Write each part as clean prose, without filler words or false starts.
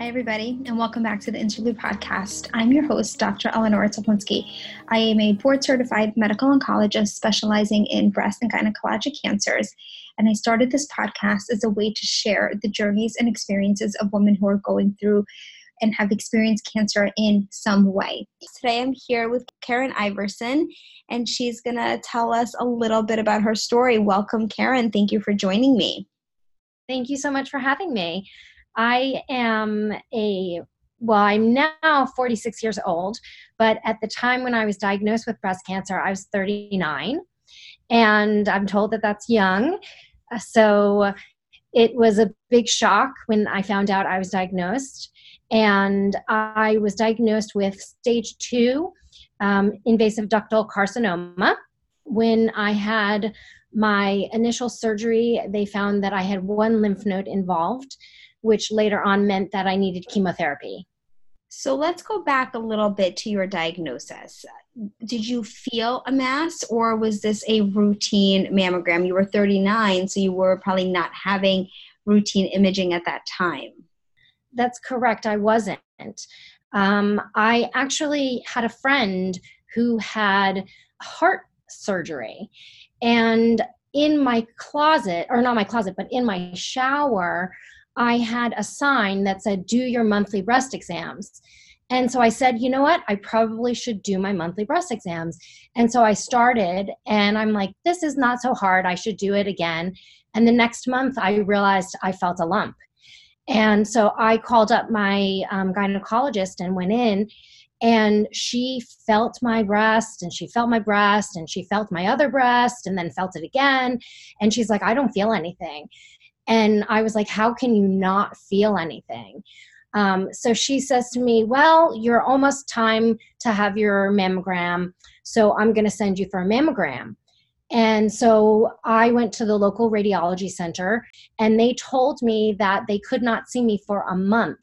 Hi, everybody, and welcome back to the Interlude Podcast. I'm your host, Dr. Eleanor Teplonski. I am a board-certified medical oncologist specializing in breast and gynecologic cancers, and I started this podcast as a way to share the journeys and experiences of women who are going through and have experienced cancer in some way. Today, I'm here with Karen Iverson, and she's going to tell us a little bit about her story. Welcome, Karen. Thank you for joining me. Thank you so much for having me. I am I'm now 46 years old, but at the time when I was diagnosed with breast cancer, I was 39, and I'm told that that's young. So it was a big shock when I found out I was diagnosed, and I was diagnosed with stage 2 invasive ductal carcinoma. When I had my initial surgery, they found that I had one lymph node involved, which later on meant that I needed chemotherapy. So let's go back a little bit to your diagnosis. Did you feel a mass, or was this a routine mammogram? You were 39, so you were probably not having routine imaging at that time. That's correct. I wasn't. I actually had a friend who had heart surgery, and in my closet, or not my closet, but in my shower, I had a sign that said, do your monthly breast exams. And so I said, you know what? I probably should do my monthly breast exams. And so I started, and I'm like, this is not so hard. I should do it again. And the next month I realized I felt a lump. And so I called up my gynecologist and went in, and she felt my breast, and she felt my breast, and she felt my other breast, and then felt it again. And she's like, I don't feel anything. And I was like, how can you not feel anything? So she says to me, well, you're almost time to have your mammogram, so I'm going to send you for a mammogram. And so I went to the local radiology center, and they told me that they could not see me for a month.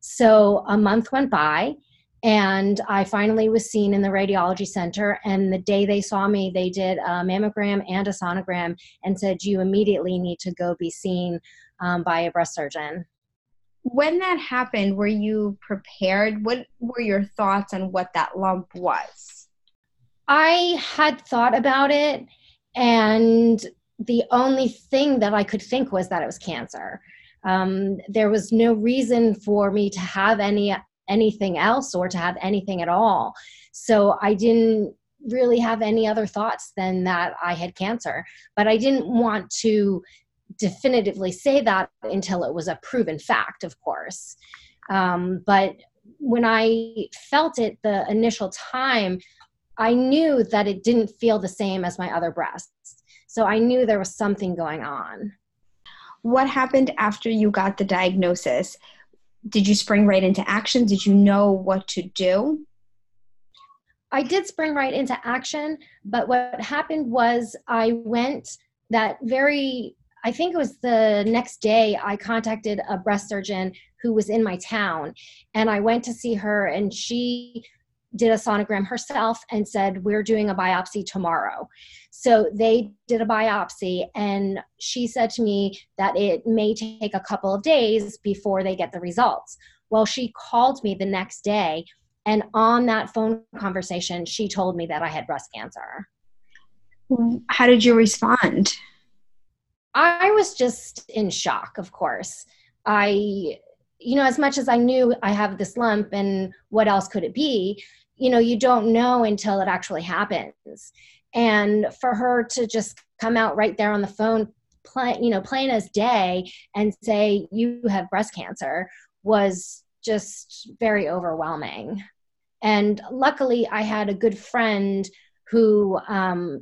So a month went by, and I finally was seen in the radiology center, and the day they saw me, they did a mammogram and a sonogram and said, you immediately need to go be seen by a breast surgeon. When that happened, were you prepared? What were your thoughts on what that lump was? I had thought about it, and the only thing that I could think was that it was cancer. There was no reason for me to have anything else or to have anything at all. So I didn't really have any other thoughts than that I had cancer, but I didn't want to definitively say that until it was a proven fact, of course. But when I felt it the initial time, I knew that it didn't feel the same as my other breasts. So I knew there was something going on. What happened after you got the diagnosis? Did you spring right into action? Did you know what to do? I did spring right into action, but what happened was I went I think it was the next day, I contacted a breast surgeon who was in my town, and I went to see her, and she did a sonogram herself and said, we're doing a biopsy tomorrow. So they did a biopsy, and she said to me that it may take a couple of days before they get the results. Well, she called me the next day, and on that phone conversation, she told me that I had breast cancer. How did you respond? I was just in shock, of course. As much as I knew I have this lump and what else could it be, you don't know until it actually happens. And for her to just come out right there on the phone, plain as day, and say, you have breast cancer, was just very overwhelming. And luckily I had a good friend who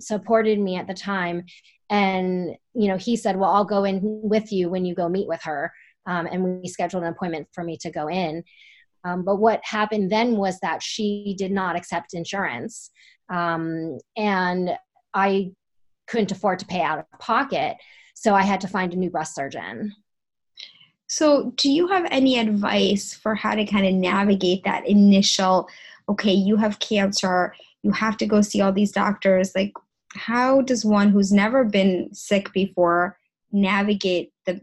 supported me at the time. And, he said, well, I'll go in with you when you go meet with her. And we scheduled an appointment for me to go in. But what happened then was that she did not accept insurance. And I couldn't afford to pay out of pocket. So I had to find a new breast surgeon. So do you have any advice for how to kind of navigate that initial, okay, you have cancer, you have to go see all these doctors. Like, how does one who's never been sick before navigate the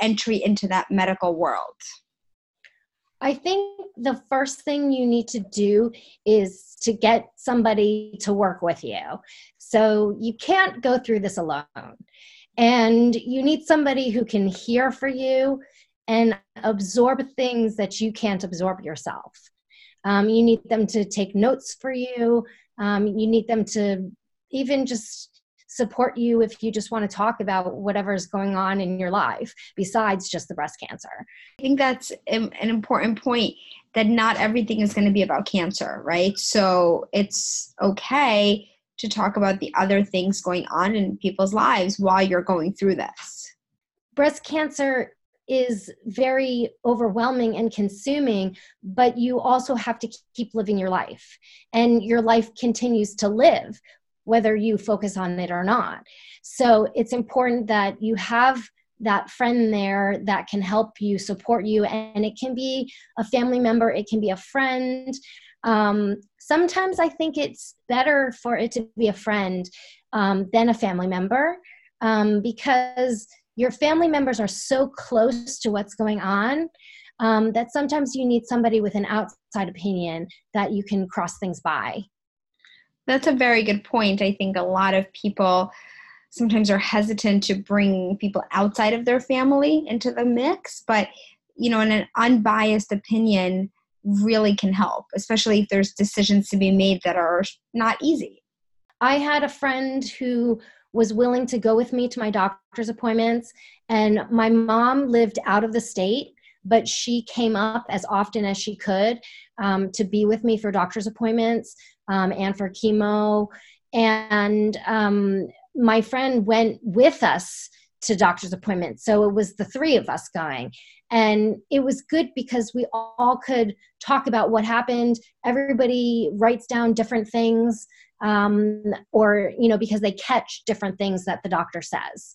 entry into that medical world? I think the first thing you need to do is to get somebody to work with you. So you can't go through this alone. And you need somebody who can hear for you and absorb things that you can't absorb yourself. You need them to take notes for you. You need them to even just support you if you just want to talk about whatever's going on in your life besides just the breast cancer. I think that's an important point, that not everything is going to be about cancer, right? So it's okay to talk about the other things going on in people's lives while you're going through this. Breast cancer is very overwhelming and consuming, but you also have to keep living your life, and your life continues to live whether you focus on it or not. So it's important that you have that friend there that can help you, support you, and it can be a family member, it can be a friend. Sometimes I think it's better for it to be a friend than a family member, because your family members are so close to what's going on that sometimes you need somebody with an outside opinion that you can cross things by. That's a very good point. I think a lot of people sometimes are hesitant to bring people outside of their family into the mix, but, you know, an unbiased opinion really can help, especially if there's decisions to be made that are not easy. I had a friend who was willing to go with me to my doctor's appointments, and my mom lived out of the state, but she came up as often as she could to be with me for doctor's appointments and for chemo. And my friend went with us to doctor's appointments. So it was the three of us going. And it was good because we all could talk about what happened. Everybody writes down different things or, you know, because they catch different things that the doctor says.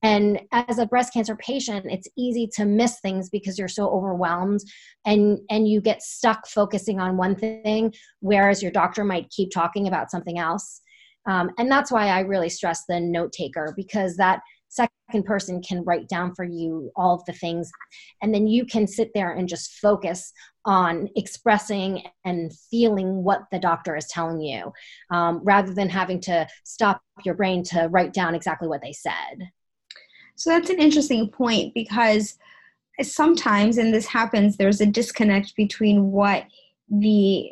And as a breast cancer patient, it's easy to miss things because you're so overwhelmed, and you get stuck focusing on one thing, whereas your doctor might keep talking about something else. And that's why I really stress the note taker, because that second person can write down for you all of the things, and then you can sit there and just focus on expressing and feeling what the doctor is telling you, rather than having to stop your brain to write down exactly what they said. So that's an interesting point, because sometimes, and this happens, there's a disconnect between what the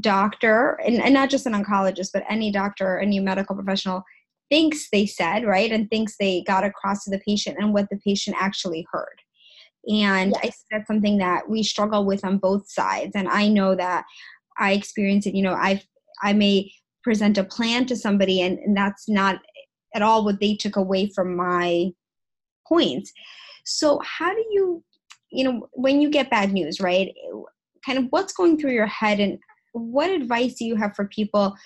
doctor, and not just an oncologist, but any doctor, any medical professional thinks they said, right, and thinks they got across to the patient, and what the patient actually heard. And yes, I think that's something that we struggle with on both sides. And I know that I experience it. You know, I may present a plan to somebody, and that's not at all what they took away from my points. So how do you, you know, when you get bad news, right, kind of what's going through your head, and what advice do you have for people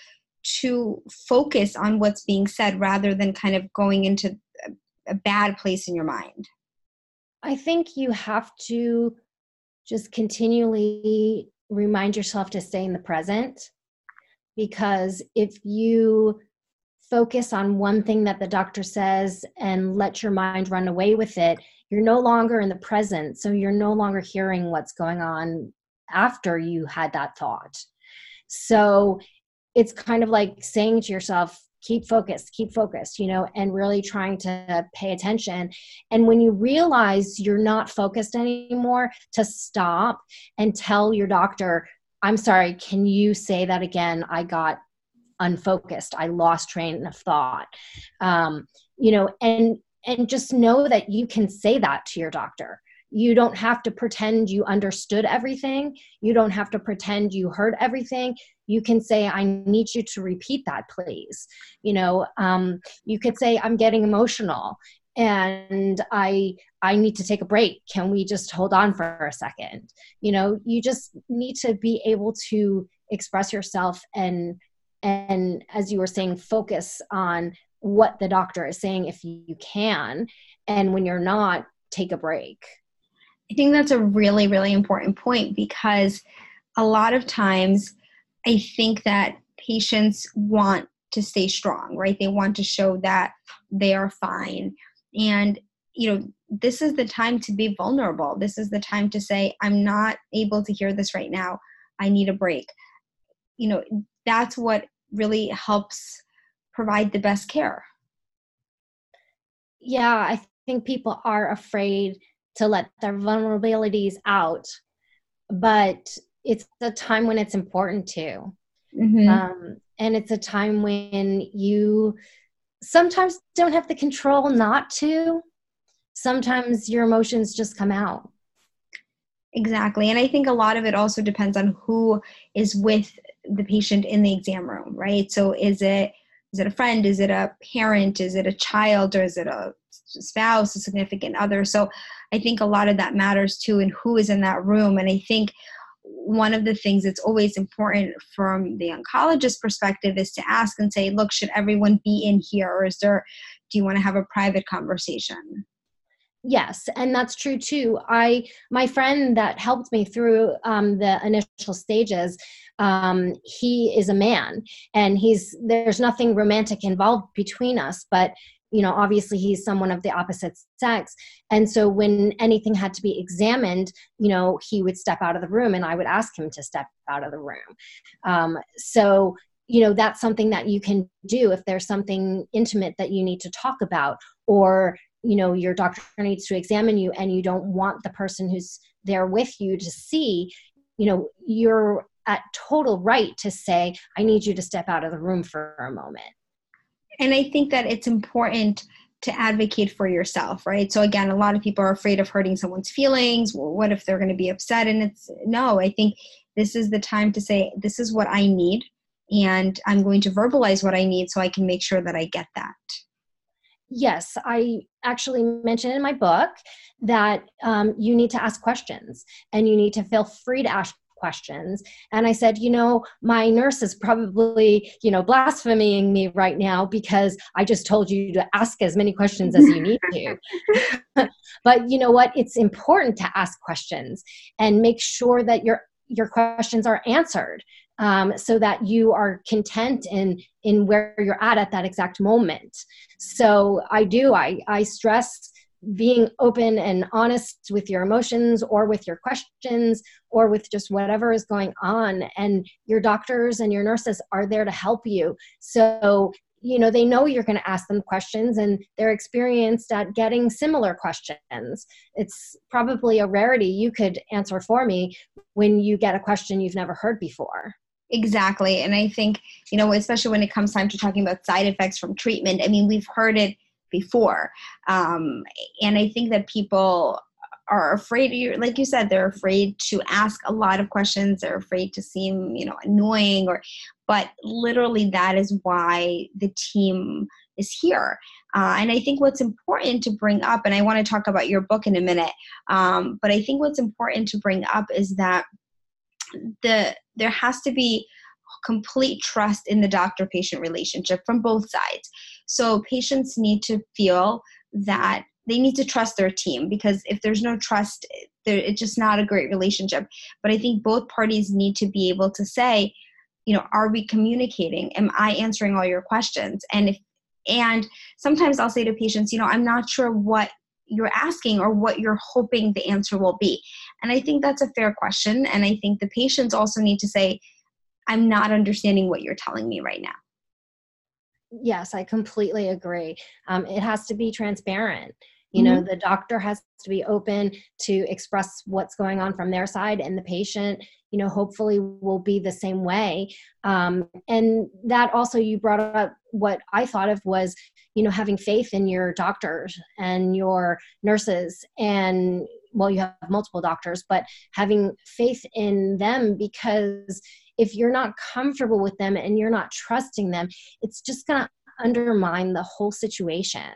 to focus on what's being said rather than kind of going into a bad place in your mind? I think you have to just continually remind yourself to stay in the present, because if you focus on one thing that the doctor says and let your mind run away with it, you're no longer in the present. So you're no longer hearing what's going on after you had that thought. So it's kind of like saying to yourself, keep focused, you know, and really trying to pay attention. And when you realize you're not focused anymore, to stop and tell your doctor, I'm sorry, can you say that again? I got unfocused. I lost train of thought, you know, and just know that you can say that to your doctor. You don't have to pretend you understood everything. You don't have to pretend you heard everything. You can say, I need you to repeat that, please. You know, you could say, I'm getting emotional and I need to take a break. Can we just hold on for a second? You know, you just need to be able to express yourself, and as you were saying, focus on what the doctor is saying if you can. And when you're not, take a break. I think that's a really, really important point, because a lot of times I think that patients want to stay strong, right? They want to show that they are fine. And you know, this is the time to be vulnerable. This is the time to say, I'm not able to hear this right now. I need a break. You know, that's what really helps provide the best care. Yeah, I think people are afraid to let their vulnerabilities out, but it's a time when it's important to. Mm-hmm. And it's a time when you sometimes don't have the control not to. Sometimes your emotions just come out. Exactly. And I think a lot of it also depends on who is with the patient in the exam room, right? So is it a friend? Is it a parent? Is it a child? Or is it a spouse, a significant other? So I think a lot of that matters too, and who is in that room. And I think one of the things that's always important from the oncologist perspective is to ask and say, look, should everyone be in here? Or do you want to have a private conversation? Yes. And that's true too. My friend that helped me through the initial stages, he is a man, and there's nothing romantic involved between us, but you know, obviously he's someone of the opposite sex. And so when anything had to be examined, you know, he would step out of the room and I would ask him to step out of the room. So, you know, that's something that you can do if there's something intimate that you need to talk about, or, you know, your doctor needs to examine you and you don't want the person who's there with you to see, you know, you're at total right to say, I need you to step out of the room for a moment. And I think that it's important to advocate for yourself, right? So again, a lot of people are afraid of hurting someone's feelings. Well, what if they're going to be upset? And I think this is the time to say, this is what I need, and I'm going to verbalize what I need so I can make sure that I get that. Yes, I actually mentioned in my book that you need to ask questions, and you need to feel free to ask questions. And I said, you know, my nurse is probably, you know, blaspheming me right now because I just told you to ask as many questions as you need to. But you know what? It's important to ask questions and make sure that your questions are answered, so that you are content in where you're at that exact moment. So I stress being open and honest with your emotions, or with your questions, or with just whatever is going on. And your doctors and your nurses are there to help you. So, you know, they know you're going to ask them questions, and they're experienced at getting similar questions. It's probably a rarity you could answer for me when you get a question you've never heard before. Exactly. And I think, you know, especially when it comes time to talking about side effects from treatment, I mean, we've heard it before. And I think that people are afraid, like you said, they're afraid to ask a lot of questions. They're afraid to seem, you know, annoying, but literally that is why the team is here. And I think what's important to bring up, and I want to talk about your book in a minute, but I think what's important to bring up is that there has to be complete trust in the doctor-patient relationship from both sides. So patients need to feel that they need to trust their team, because if there's no trust, it's just not a great relationship. But I think both parties need to be able to say, you know, are we communicating? Am I answering all your questions? And sometimes I'll say to patients, you know, I'm not sure what you're asking or what you're hoping the answer will be. And I think that's a fair question. And I think the patients also need to say, I'm not understanding what you're telling me right now. Yes, I completely agree. It has to be transparent. You know, the doctor has to be open to express what's going on from their side, and the patient, you know, hopefully will be the same way. And that also, you brought up what I thought of was, you know, having faith in your doctors and your nurses, and well, you have multiple doctors, but having faith in them, because if you're not comfortable with them and you're not trusting them, it's just going to undermine the whole situation.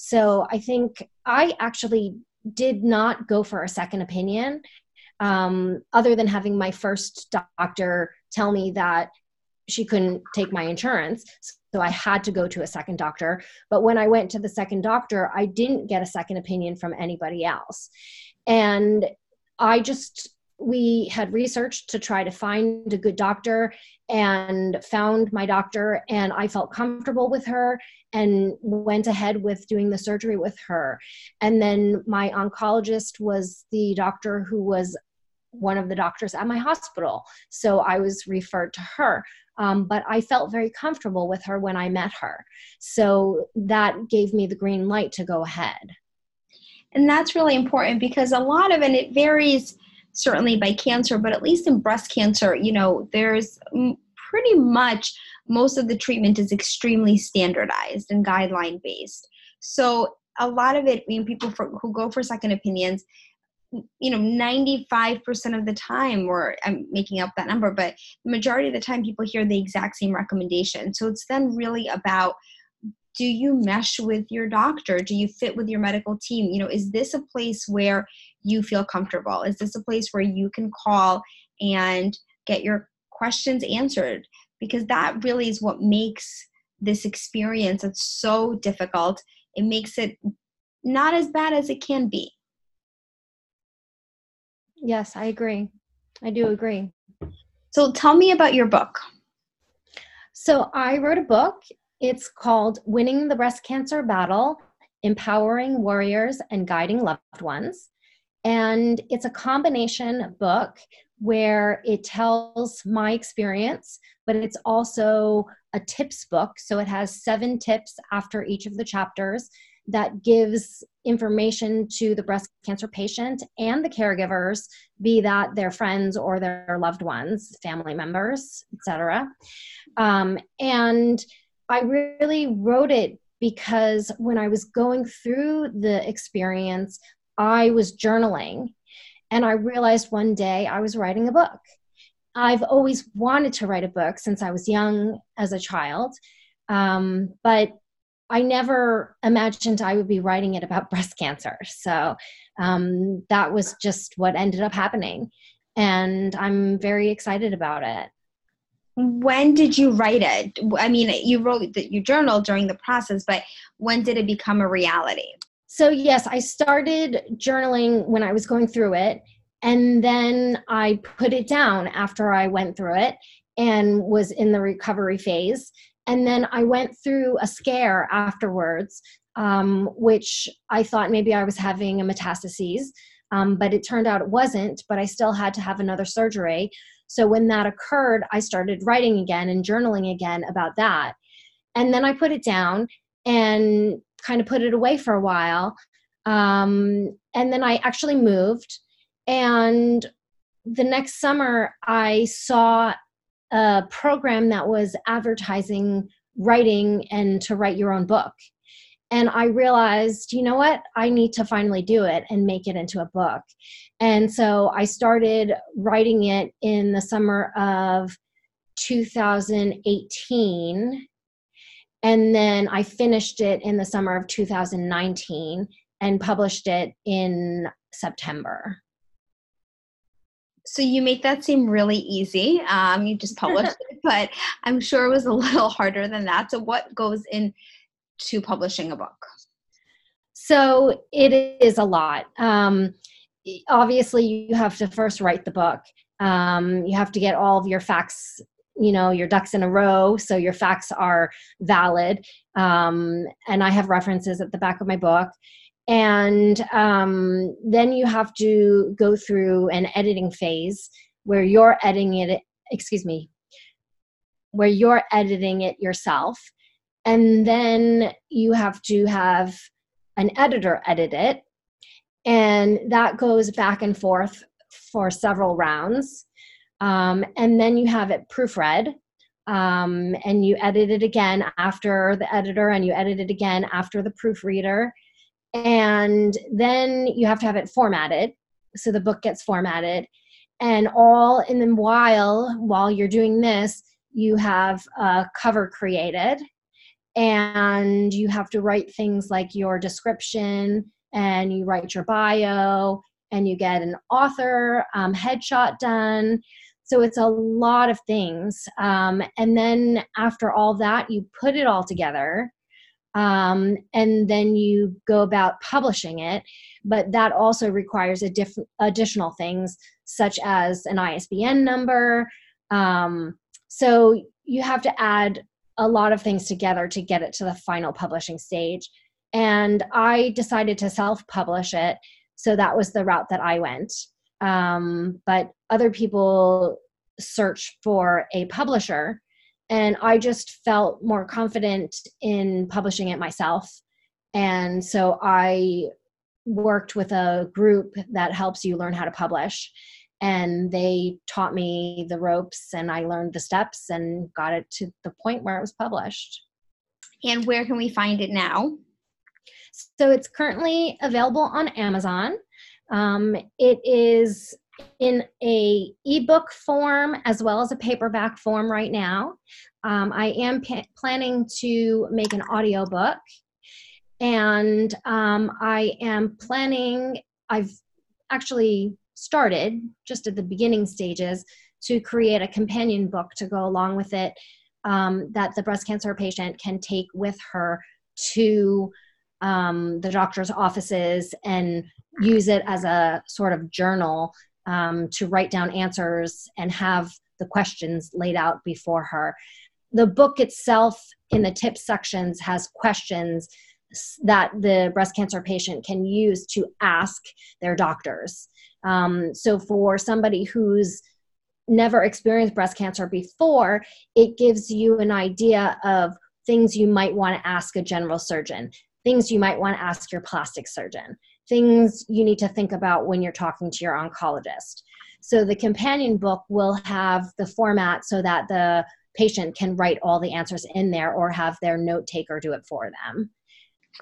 So I think I actually did not go for a second opinion, other than having my first doctor tell me that she couldn't take my insurance. So I had to go to a second doctor. But when I went to the second doctor, I didn't get a second opinion from anybody else. And I just we had researched to try to find a good doctor and found my doctor, and I felt comfortable with her and went ahead with doing the surgery with her. And then my oncologist was the doctor who was one of the doctors at my hospital. So I was referred to her. But I felt very comfortable with her when I met her. So that gave me the green light to go ahead. And that's really important, because a lot of it varies certainly by cancer, but at least in breast cancer, you know, there's pretty much most of the treatment is extremely standardized and guideline based. So a lot of it, I mean, people who go for second opinions, you know, 95% of the time, or I'm making up that number, but the majority of the time people hear the exact same recommendation. So it's then really about, do you mesh with your doctor? Do you fit with your medical team? You know, is this a place where you feel comfortable? Is this a place where you can call and get your questions answered? Because that really is what makes this experience that's so difficult. It makes it not as bad as it can be. Yes, I agree. I do agree. So tell me about your book. So I wrote a book. It's called Winning the Breast Cancer Battle: Empowering Warriors and Guiding Loved Ones. And it's a combination book where it tells my experience, but it's also a tips book. So it has 7 tips after each of the chapters that gives information to the breast cancer patient and the caregivers, be that their friends or their loved ones, family members, etc. And I really wrote it because when I was going through the experience, I was journaling, and I realized one day I was writing a book. I've always wanted to write a book since I was young as a child, but I never imagined I would be writing it about breast cancer. So that was just what ended up happening, and I'm very excited about it. When did you write it? I mean, you wrote that you journaled during the process, but when did it become a reality? So yes, I started journaling when I was going through it, and then I put it down after I went through it and was in the recovery phase. And then I went through a scare afterwards, which I thought maybe I was having a metastasis, but it turned out it wasn't, but I still had to have another surgery. So when that occurred, I started writing again and journaling again about that. And then I put it down and kind of put it away for a while. And then I actually moved. And the next summer, I saw a program that was advertising writing and to write your own book. And I realized, you know what, I need to finally do it and make it into a book. And so I started writing it in the summer of 2018. And then I finished it in the summer of 2019 and published it in September. So you make that seem really easy. You just published it, but I'm sure it was a little harder than that. So what goes in to publishing a book? So it is a lot. Obviously, you have to first write the book. You have to get all of your facts, you know, your ducks in a row, so your facts are valid. And I have references at the back of my book. And then you have to go through an editing phase where you're editing it, where you're editing it yourself. And then you have to have an editor edit it. And that goes back and forth for several rounds. And then you have it proofread. And you edit it again after the editor, and you edit it again after the proofreader. And then you have to have it formatted. So the book gets formatted. And all in the while you're doing this, you have a cover created. And you have to write things like your description, and you write your bio, and you get an author headshot done. So it's a lot of things. And then after all that, you put it all together. And then you go about publishing it. But that also requires additional things, such as an ISBN number. So you have to add a lot of things together to get it to the final publishing stage. And I decided to self-publish it. So that was the route that I went. But other people search for a publisher, and I just felt more confident in publishing it myself. And so I worked with a group that helps you learn how to publish, and they taught me the ropes, and I learned the steps and got it to the point where it was published. And where can we find it now? So it's currently available on Amazon. It is in a ebook form as well as a paperback form right now. I am planning to make an audiobook, and I am planning, I've actually started just at the beginning stages to create a companion book to go along with it, that the breast cancer patient can take with her to the doctor's offices and use it as a sort of journal to write down answers and have the questions laid out before her. The book itself in the tips sections has questions that the breast cancer patient can use to ask their doctors. So for somebody who's never experienced breast cancer before, it gives you an idea of things you might want to ask a general surgeon, things you might want to ask your plastic surgeon, things you need to think about when you're talking to your oncologist. So the companion book will have the format so that the patient can write all the answers in there or have their note taker do it for them.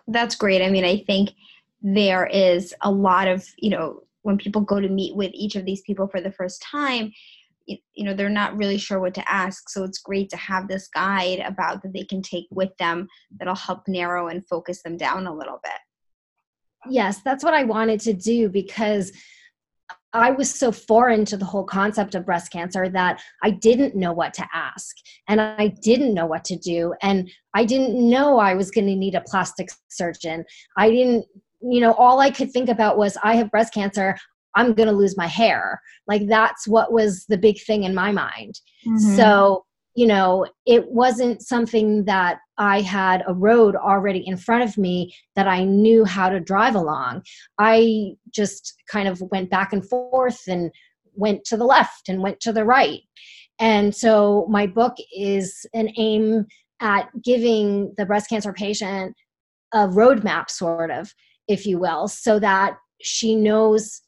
That's great. I mean, I think there is a lot of, you know, when people go to meet with each of these people for the first time, you know, they're not really sure what to ask. So it's great to have this guide about that they can take with them that'll help narrow and focus them down a little bit. Yes, that's what I wanted to do, because I was so foreign to the whole concept of breast cancer that I didn't know what to ask, and I didn't know what to do, and I didn't know I was going to need a plastic surgeon. I didn't, you know, all I could think about was I have breast cancer, I'm going to lose my hair. Like, that's what was the big thing in my mind. Mm-hmm. So, you know, it wasn't something that I had a road already in front of me that I knew how to drive along. I just kind of went back and forth and went to the left and went to the right. And so my book is an aim at giving the breast cancer patient a roadmap, sort of, if you will, so that she knows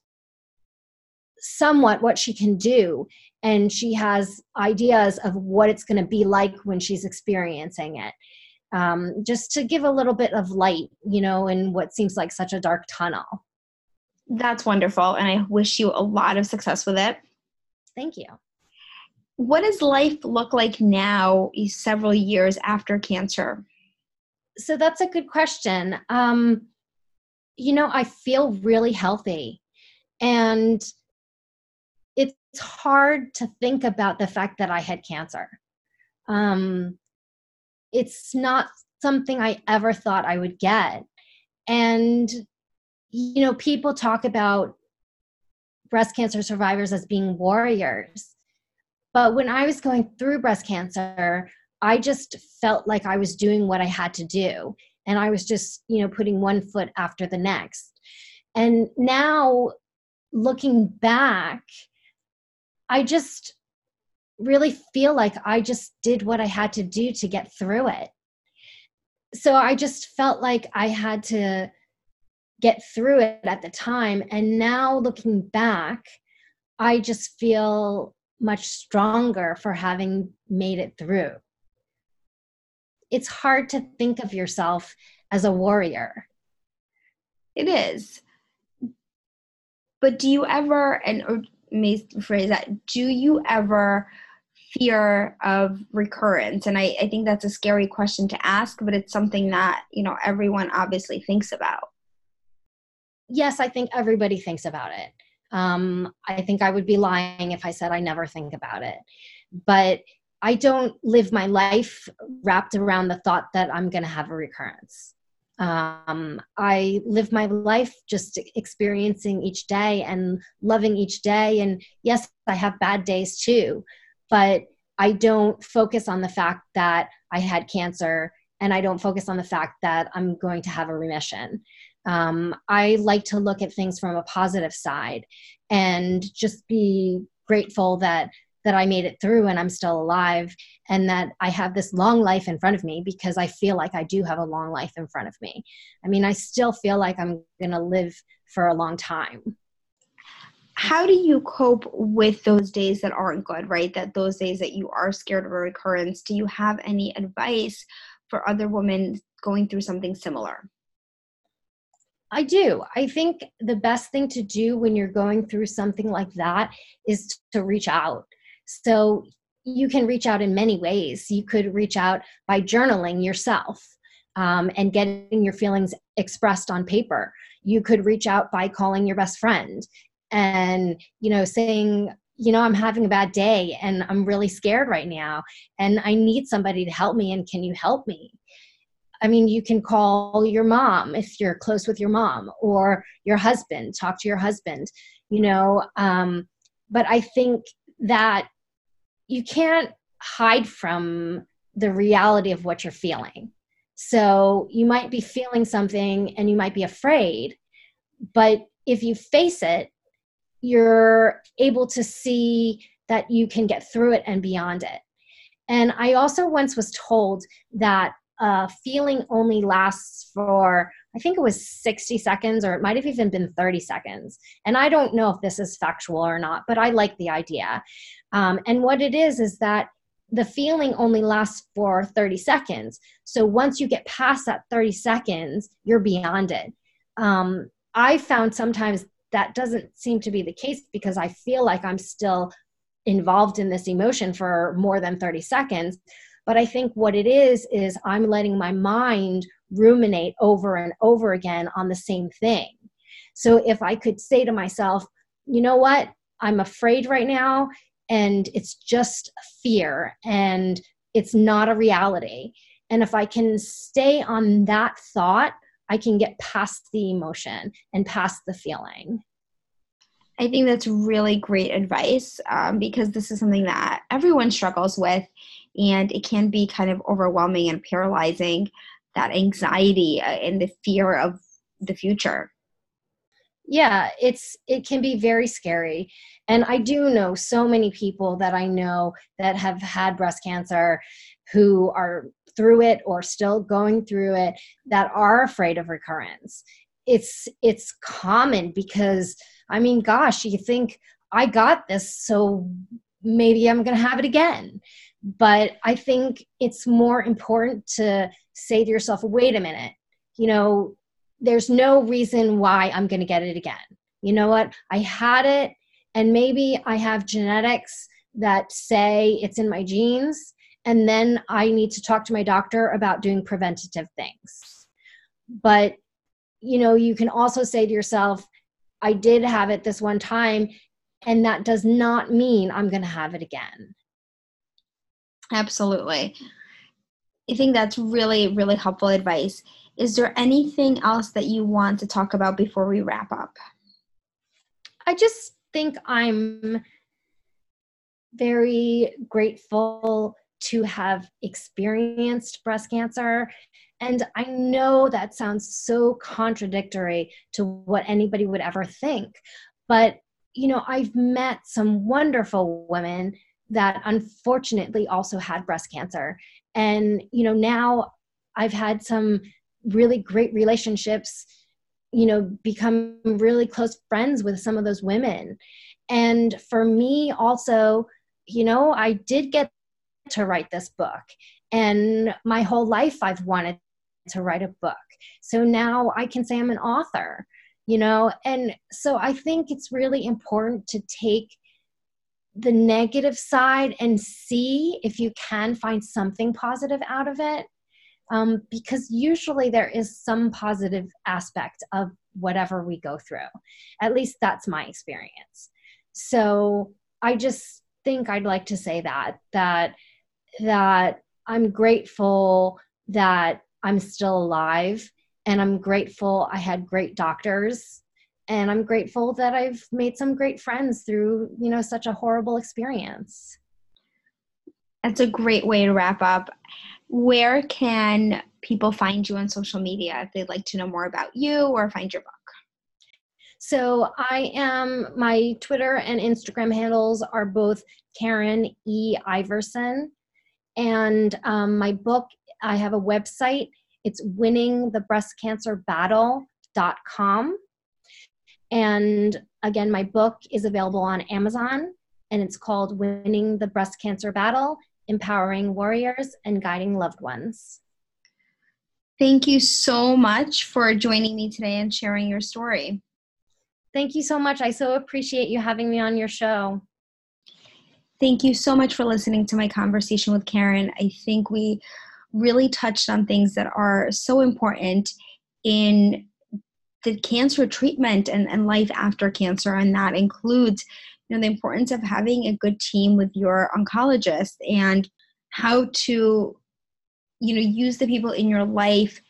somewhat what she can do, and she has ideas of what it's going to be like when she's experiencing it, just to give a little bit of light, you know, in what seems like such a dark tunnel. That's wonderful, and I wish you a lot of success with it. Thank you. What does life look like now, several years after cancer? So that's a good question. You know, I feel really healthy, and it's hard to think about the fact that I had cancer. It's not something I ever thought I would get. And, you know, people talk about breast cancer survivors as being warriors. But when I was going through breast cancer, I just felt like I was doing what I had to do. And I was just, you know, putting one foot after the next. And now, looking back, I just really feel like I just did what I had to do to get through it. So I just felt like I had to get through it at the time. And now, looking back, I just feel much stronger for having made it through. It's hard to think of yourself as a warrior. It is. But do you ever, may phrase that, do you ever fear of recurrence? And I think that's a scary question to ask, but it's something that, you know, everyone obviously thinks about. Yes, I think everybody thinks about it. I think I would be lying if I said I never think about it. But I don't live my life wrapped around the thought that I'm going to have a recurrence. I live my life just experiencing each day and loving each day. And yes, I have bad days too, but I don't focus on the fact that I had cancer, and I don't focus on the fact that I'm going to have a remission. I like to look at things from a positive side and just be grateful that I made it through and I'm still alive, and that I have this long life in front of me, because I feel like I do have a long life in front of me. I mean, I still feel like I'm going to live for a long time. How do you cope with those days that aren't good, right? That those days that you are scared of a recurrence? Do you have any advice for other women going through something similar? I do. I think the best thing to do when you're going through something like that is to reach out. So you can reach out in many ways. You could reach out by journaling yourself and getting your feelings expressed on paper. You could reach out by calling your best friend and, saying, I'm having a bad day and I'm really scared right now and I need somebody to help me, and can you help me? I mean, you can call your mom if you're close with your mom, or your husband, talk to your husband, but I think that you can't hide from the reality of what you're feeling. So you might be feeling something and you might be afraid, but if you face it, you're able to see that you can get through it and beyond it. And I also once was told that feeling only lasts for, I think it was 60 seconds, or it might have even been 30 seconds. And I don't know if this is factual or not, but I like the idea. And what it is that the feeling only lasts for 30 seconds. So once you get past that 30 seconds, you're beyond it. I found sometimes that doesn't seem to be the case, because I feel like I'm still involved in this emotion for more than 30 seconds. But I think what it is I'm letting my mind ruminate over and over again on the same thing. So if I could say to myself, you know what, I'm afraid right now, and it's just fear, and it's not a reality. And if I can stay on that thought, I can get past the emotion and past the feeling. I think that's really great advice because this is something that everyone struggles with, and it can be kind of overwhelming and paralyzing, that anxiety and the fear of the future. Yeah, it can be very scary. And I do know so many people that I know that have had breast cancer who are through it or still going through it, that are afraid of recurrence. It's common, because I mean, gosh, you think I got this, so maybe I'm going to have it again. But I think it's more important to say to yourself, wait a minute, there's no reason why I'm going to get it again. You know what? I had it, and maybe I have genetics that say it's in my genes, and then I need to talk to my doctor about doing preventative things. But, you can also say to yourself, I did have it this one time, and that does not mean I'm going to have it again. Absolutely. I think that's really, really helpful advice. Is there anything else that you want to talk about before we wrap up? I just think I'm very grateful to have experienced breast cancer. And I know that sounds so contradictory to what anybody would ever think, but, I've met some wonderful women that unfortunately also had breast cancer. And, now I've had some really great relationships, become really close friends with some of those women. And for me also, I did get to write this book, and my whole life I've wanted to write a book. So now I can say I'm an author, and so I think it's really important to take the negative side and see if you can find something positive out of it. Because usually there is some positive aspect of whatever we go through. At least that's my experience. So I just think I'd like to say that I'm grateful that I'm still alive, And I'm grateful I had great doctors, and I'm grateful that I've made some great friends through, you know, such a horrible experience. That's a great way to wrap up. Where can people find you on social media if they'd like to know more about you or find your book? So my Twitter and Instagram handles are both Karen E. Iverson. And my book, I have a website. It's winningthebreastcancerbattle.com. And again, my book is available on Amazon, and it's called Winning the Breast Cancer Battle: Empowering Warriors and Guiding Loved Ones. Thank you so much for joining me today and sharing your story. Thank you so much. I so appreciate you having me on your show. Thank you so much for listening to my conversation with Karen. I think we really touched on things that are so important in the cancer treatment and life after cancer. And that includes, you know, the importance of having a good team with your oncologist and how to, you know, use the people in your life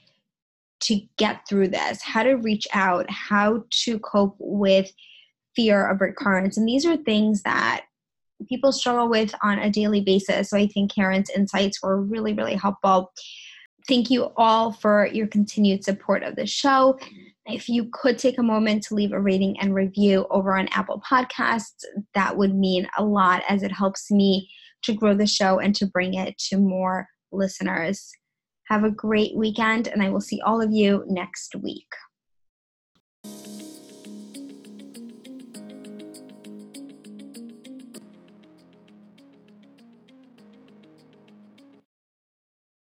to get through this, how to reach out, how to cope with fear of recurrence. And these are things that people struggle with on a daily basis. So I think Karen's insights were really, really helpful. Thank you all for your continued support of the show. If you could take a moment to leave a rating and review over on Apple Podcasts, that would mean a lot, as it helps me to grow the show and to bring it to more listeners. Have a great weekend, and I will see all of you next week.